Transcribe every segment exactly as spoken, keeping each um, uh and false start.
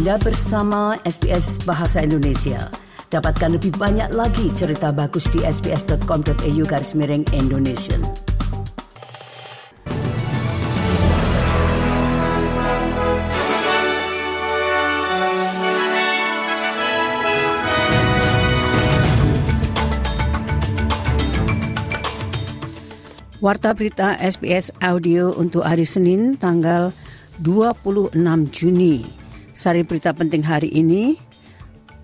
Anda bersama S B S Bahasa Indonesia. Dapatkan lebih banyak lagi cerita bagus di sbs.com.au garis miring Indonesian. Warta berita S B S Audio untuk hari Senin tanggal dua puluh enam Juni. Sari berita penting hari ini,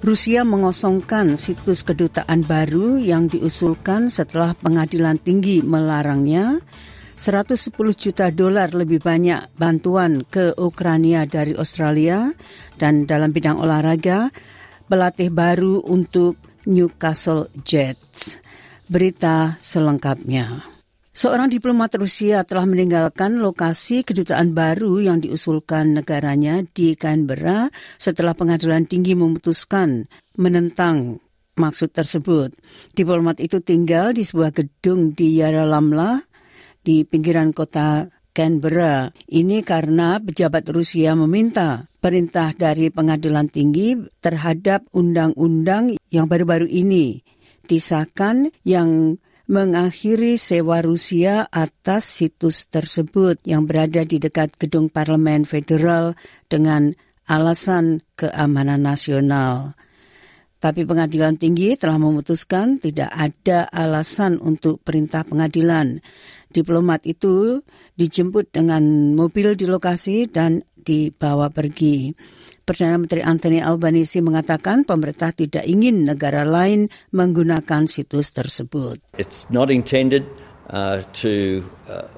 Rusia mengosongkan situs kedutaan baru yang diusulkan setelah pengadilan tinggi melarangnya. seratus sepuluh juta dolar lebih banyak bantuan ke Ukraina dari Australia. Dan dalam bidang olahraga, pelatih baru untuk Newcastle Jets. Berita selengkapnya. Seorang diplomat Rusia telah meninggalkan lokasi kedutaan baru yang diusulkan negaranya di Canberra setelah pengadilan tinggi memutuskan menentang maksud tersebut. Diplomat itu tinggal di sebuah gedung di Yaralamla di pinggiran kota Canberra. Ini karena pejabat Rusia meminta perintah dari pengadilan tinggi terhadap undang-undang yang baru-baru ini disahkan yang mengakhiri sewa Rusia atas situs tersebut yang berada di dekat gedung Parlemen Federal dengan alasan keamanan nasional. Tapi pengadilan tinggi telah memutuskan tidak ada alasan untuk perintah pengadilan. Diplomat itu dijemput dengan mobil di lokasi dan dibawa pergi. Perdana Menteri Anthony Albanese mengatakan pemerintah tidak ingin negara lain menggunakan situs tersebut. It's not intended uh, to uh,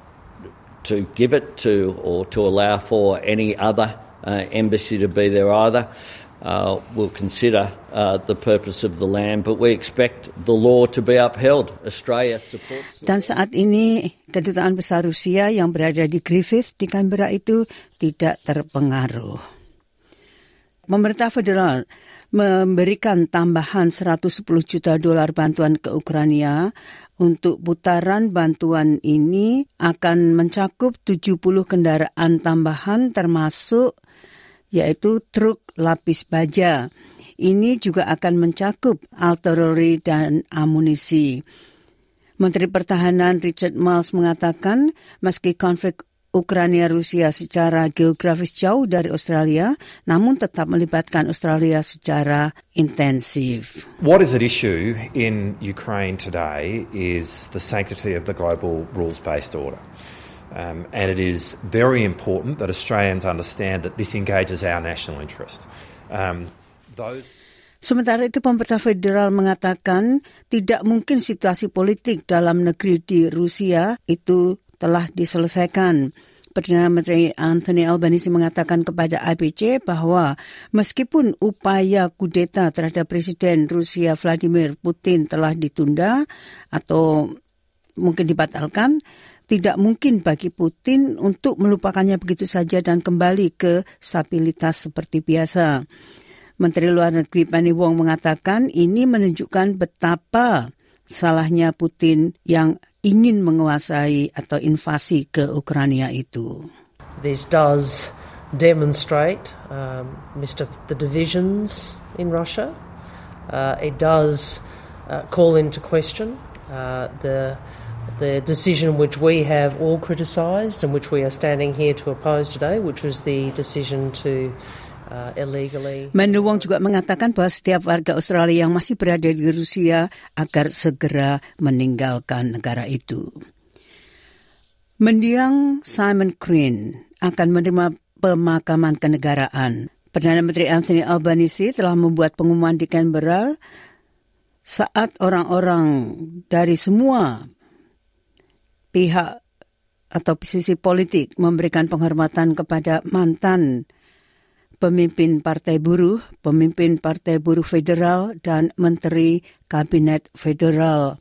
to give it to or to allow for any other uh, embassy to be there either. Uh, we'll consider uh, the purpose of the land, but we expect the law to be upheld. Australia supports. Dan saat ini kedutaan besar Rusia yang berada di Griffith di Canberra itu tidak terpengaruh. Pemerintah federal memberikan tambahan seratus sepuluh juta dolar bantuan ke Ukraina. Untuk putaran bantuan ini akan mencakup tujuh puluh kendaraan tambahan termasuk yaitu truk lapis baja. Ini juga akan mencakup artileri dan amunisi. Menteri Pertahanan Richard Miles mengatakan meski konflik Ukraina-Rusia secara geografis jauh dari Australia, namun tetap melibatkan Australia secara intensif. What is at issue in Ukraine today is the sanctity of the global rules-based order. Um, and it is very important that Australians understand that this engages our national interest. Um, those... Sementara itu, pemerintah federal mengatakan tidak mungkin situasi politik dalam negeri di Rusia itu telah diselesaikan. Perdana Menteri Anthony Albanese mengatakan kepada A B C bahwa meskipun upaya kudeta terhadap Presiden Rusia Vladimir Putin telah ditunda atau mungkin dibatalkan, tidak mungkin bagi Putin untuk melupakannya begitu saja dan kembali ke stabilitas seperti biasa. Menteri Luar Negeri Penny Wong mengatakan ini menunjukkan betapa salahnya Putin yang ingin menguasai atau invasi ke Ukraina itu. This does demonstrate um, Mister the divisions in Russia. Uh, it does uh, call into question uh, the the decision which we have all criticised and which we are standing here to oppose today, which was the decision to Uh, Penny Wong juga mengatakan bahwa setiap warga Australia yang masih berada di Rusia agar segera meninggalkan negara itu. Mendiang Simon Crean akan menerima pemakaman kenegaraan. Perdana Menteri Anthony Albanese telah membuat pengumuman di Canberra saat orang-orang dari semua pihak atau sisi politik memberikan penghormatan kepada mantan Pemimpin Partai Buruh, Pemimpin Partai Buruh Federal, dan Menteri Kabinet Federal.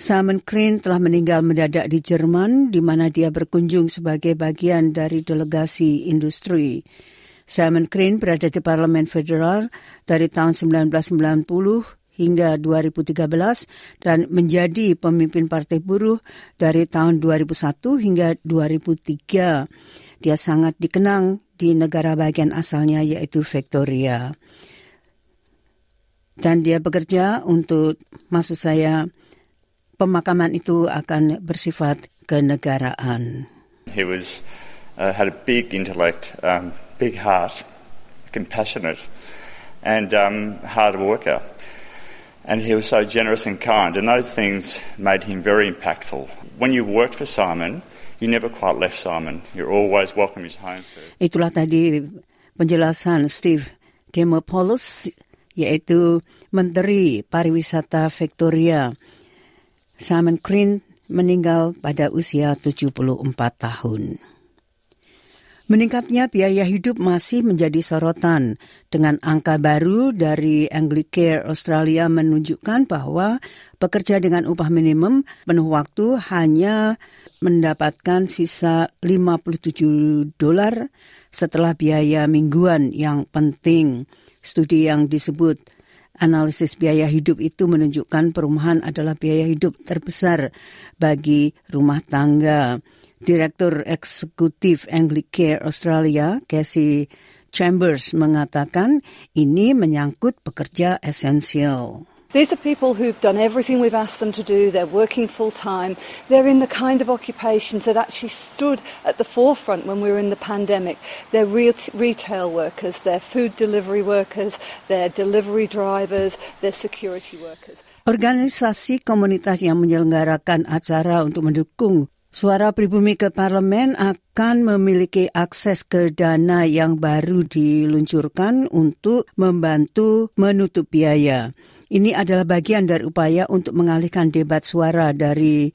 Salmon Crine telah meninggal mendadak di Jerman, di mana dia berkunjung sebagai bagian dari delegasi industri. Salmon Crine berada di Parlemen Federal dari tahun sembilan belas sembilan puluh hingga dua ribu tiga belas dan menjadi pemimpin Partai Buruh dari tahun dua ribu satu hingga dua ribu tiga. Dia sangat dikenang di negara bagian asalnya yaitu Victoria. Dan dia bekerja untuk, maksud saya, pemakaman itu akan bersifat kenegaraan. He was uh, had a big intellect, um, big heart, compassionate, and um, hard worker. And he was so generous and kind, and those things made him very impactful. When you worked for Simon, you never quite left Simon. You're always welcome his home. Itulah tadi penjelasan Steve Demopoulos, yaitu Menteri Pariwisata Victoria. Simon Crean meninggal pada usia tujuh puluh empat tahun. Meningkatnya biaya hidup masih menjadi sorotan. Dengan angka baru dari Anglicare Australia menunjukkan bahwa pekerja dengan upah minimum penuh waktu hanya mendapatkan sisa lima puluh tujuh dolar setelah biaya mingguan yang penting. Studi yang disebut analisis biaya hidup itu menunjukkan perumahan adalah biaya hidup terbesar bagi rumah tangga. Direktur Eksekutif Anglicare Australia, Cassie Chambers, mengatakan ini menyangkut pekerja esensial. These are people who've done everything we've asked them to do. They're working full time. They're in the kind of occupations that actually stood at the forefront when we were in the pandemic. They're real retail workers, they're food delivery workers, they're delivery drivers, they're security workers. Organisasi komunitas yang menyelenggarakan acara untuk mendukung suara pribumi ke parlemen akan memiliki akses ke dana yang baru diluncurkan untuk membantu menutup biaya. Ini adalah bagian dari upaya untuk mengalihkan debat suara dari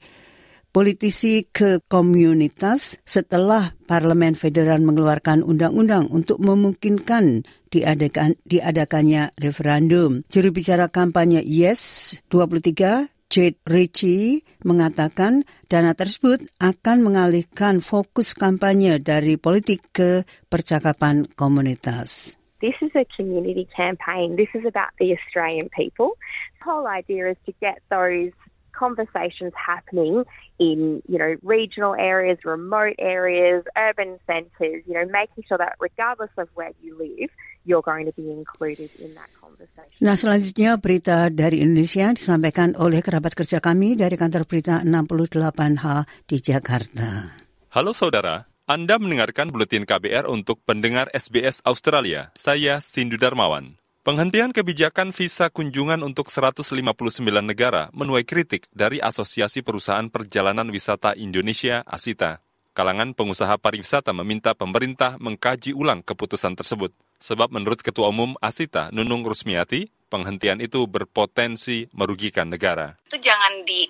politisi ke komunitas setelah Parlemen Federal mengeluarkan undang-undang untuk memungkinkan diadakan, diadakannya referendum. Juru bicara kampanye Yes dua puluh tiga, Jade Richie, mengatakan dana tersebut akan mengalihkan fokus kampanye dari politik ke percakapan komunitas. This is a community campaign. This is about the Australian people. The whole idea is to get those conversations happening in, you know, regional areas, remote areas, urban centres, you know, making sure that regardless of where you live, you're going to be included in that conversation. Nah, selanjutnya berita dari Indonesia disampaikan oleh kerabat kerja kami dari kantor berita enam puluh delapan H di Jakarta. Halo saudara. Anda mendengarkan Buletin K B R untuk pendengar S B S Australia. Saya Sindu Darmawan. Penghentian kebijakan visa kunjungan untuk seratus lima puluh sembilan negara menuai kritik dari Asosiasi Perusahaan Perjalanan Wisata Indonesia, Asita. Kalangan pengusaha pariwisata meminta pemerintah mengkaji ulang keputusan tersebut. Sebab menurut Ketua Umum Asita, Nunung Rusmiati, penghentian itu berpotensi merugikan negara. Itu jangan di...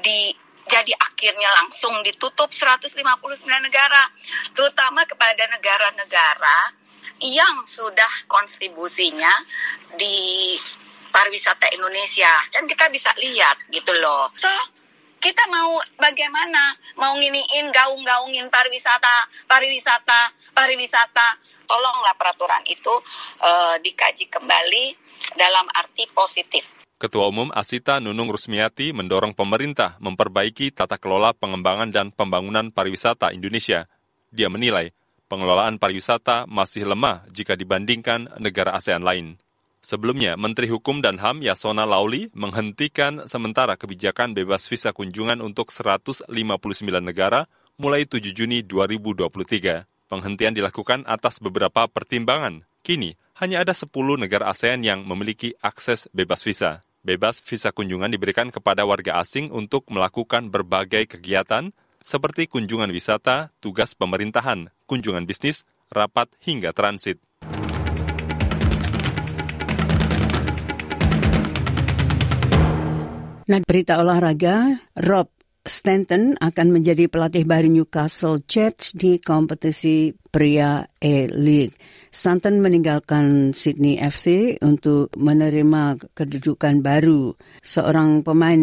di... Jadi akhirnya langsung ditutup seratus lima puluh sembilan negara, terutama kepada negara-negara yang sudah kontribusinya di pariwisata Indonesia. Kan kita bisa lihat gitu loh. So, kita mau bagaimana? Mau nginiin, gaung-gaungin pariwisata, pariwisata, pariwisata. Tolonglah peraturan itu uh, dikaji kembali dalam arti positif. Ketua Umum Asita Nunung Rusmiati mendorong pemerintah memperbaiki tata kelola pengembangan dan pembangunan pariwisata Indonesia. Dia menilai pengelolaan pariwisata masih lemah jika dibandingkan negara ASEAN lain. Sebelumnya, Menteri Hukum dan H A M Yasona Lauli menghentikan sementara kebijakan bebas visa kunjungan untuk seratus lima puluh sembilan negara mulai tujuh Juni dua ribu dua puluh tiga. Penghentian dilakukan atas beberapa pertimbangan. Kini, hanya ada sepuluh negara ASEAN yang memiliki akses bebas visa. Bebas visa kunjungan diberikan kepada warga asing untuk melakukan berbagai kegiatan seperti kunjungan wisata, tugas pemerintahan, kunjungan bisnis, rapat hingga transit. Nah, berita olahraga, Rob Stanton akan menjadi pelatih baru Newcastle Jets di kompetisi pria A-League. Stanton meninggalkan Sydney F C untuk menerima kedudukan baru. Seorang pemain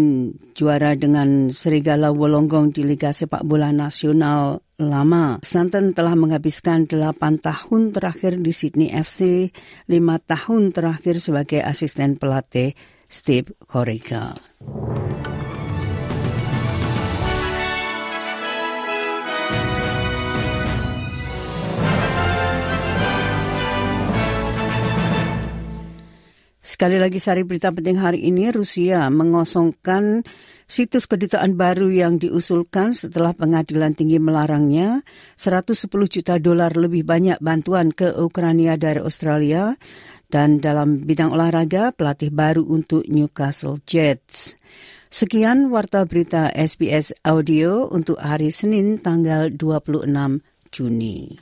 juara dengan Serigala Wollongong di Liga Sepak Bola Nasional lama. Stanton telah menghabiskan delapan tahun terakhir di Sydney F C, lima tahun terakhir sebagai asisten pelatih Steve Corica. Sekali lagi sari berita penting hari ini, Rusia mengosongkan situs kedutaan baru yang diusulkan setelah pengadilan tinggi melarangnya. seratus sepuluh juta dolar lebih banyak bantuan ke Ukraina dari Australia. Dan dalam bidang olahraga, pelatih baru untuk Newcastle Jets. Sekian warta berita S B S Audio untuk hari Senin tanggal dua puluh enam Juni.